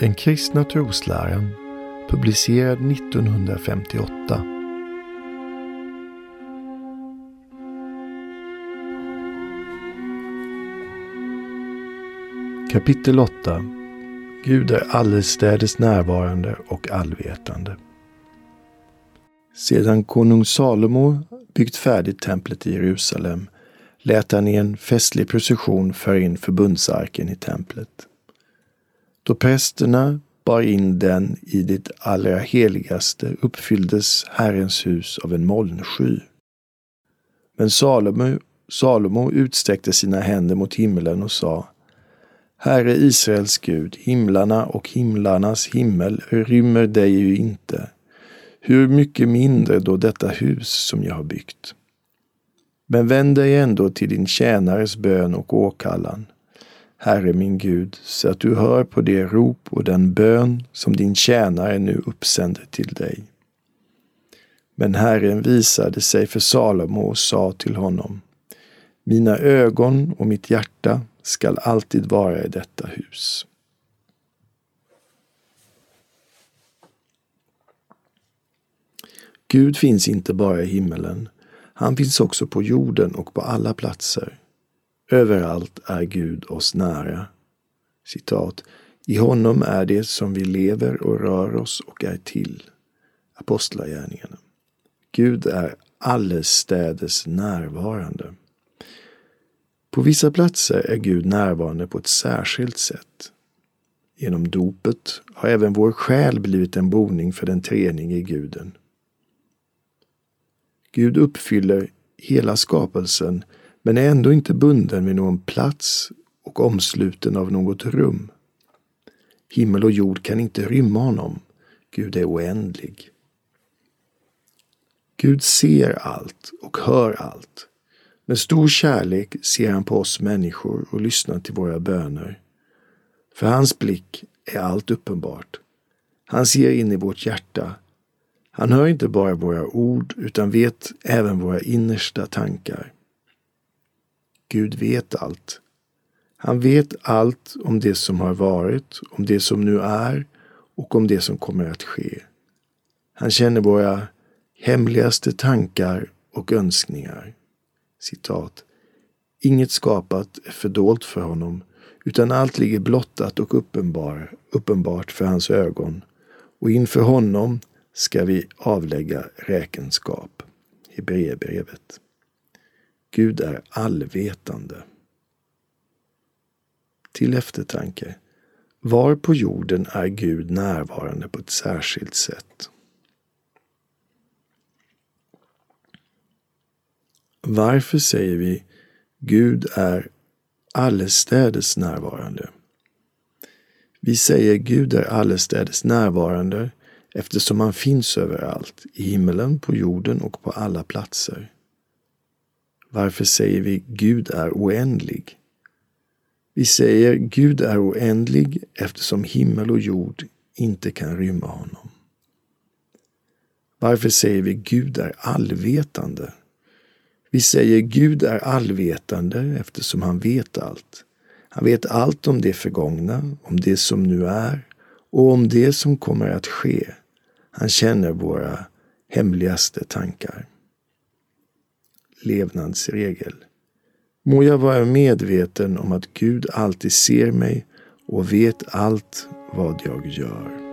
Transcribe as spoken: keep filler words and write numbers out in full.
Den kristna trosläran, publicerad nittonhundrafemtioåtta. Kapitel åtta. Gud är allestädes närvarande och allvetande. Sedan konung Salomo byggt färdigt templet i Jerusalem lät han i en festlig procession föra in förbundsarken i templet. Då prästerna bar in den i det allra heligaste uppfylldes Herrens hus av en molnsky. Men Salomo, Salomo utsträckte sina händer mot himlen och sa: Herre Israels Gud, himlarna och himlarnas himmel rymmer dig ju inte. Hur mycket mindre då detta hus som jag har byggt. Men vänd dig ändå till din tjänares bön och åkallan, Herre min Gud, så att du hör på det rop och den bön som din tjänare nu uppsänder till dig. Men Herren visade sig för Salomo och sa till honom: Mina ögon och mitt hjärta skall alltid vara i detta hus. Gud finns inte bara i himmelen, han finns också på jorden och på alla platser. Överallt är Gud oss nära. Citat: I honom är det som vi lever och rör oss och är till. Apostlagärningarna. Gud är allestädes närvarande. På vissa platser är Gud närvarande på ett särskilt sätt. Genom dopet har även vår själ blivit en boning för den träning i guden. Gud uppfyller hela skapelsen men är ändå inte bunden vid någon plats och omsluten av något rum. Himmel och jord kan inte rymma honom. Gud är oändlig. Gud ser allt och hör allt. Med stor kärlek ser han på oss människor och lyssnar till våra böner. För hans blick är allt uppenbart. Han ser in i vårt hjärta. Han hör inte bara våra ord utan vet även våra innersta tankar. Gud vet allt. Han vet allt om det som har varit, om det som nu är och om det som kommer att ske. Han känner våra hemligaste tankar och önskningar. Citat: Inget skapat är fördolt för honom utan allt ligger blottat och uppenbar, uppenbart för hans ögon och inför honom ska vi avlägga räkenskap. Hebreerbrevet. Gud är allvetande. Till eftertanke. Var på jorden är Gud närvarande på ett särskilt sätt? Varför säger vi Gud är allestädes närvarande? Vi säger Gud är allestädes närvarande eftersom han finns överallt, i himlen, på jorden och på alla platser. Varför säger vi Gud är oändlig? Vi säger Gud är oändlig eftersom himmel och jord inte kan rymma honom. Varför säger vi Gud är allvetande? Vi säger Gud är allvetande eftersom han vet allt. Han vet allt om det förgångna, om det som nu är och om det som kommer att ske. Han känner våra hemligaste tankar. Levnadsregel. Må jag vara medveten om att Gud alltid ser mig och vet allt vad jag gör.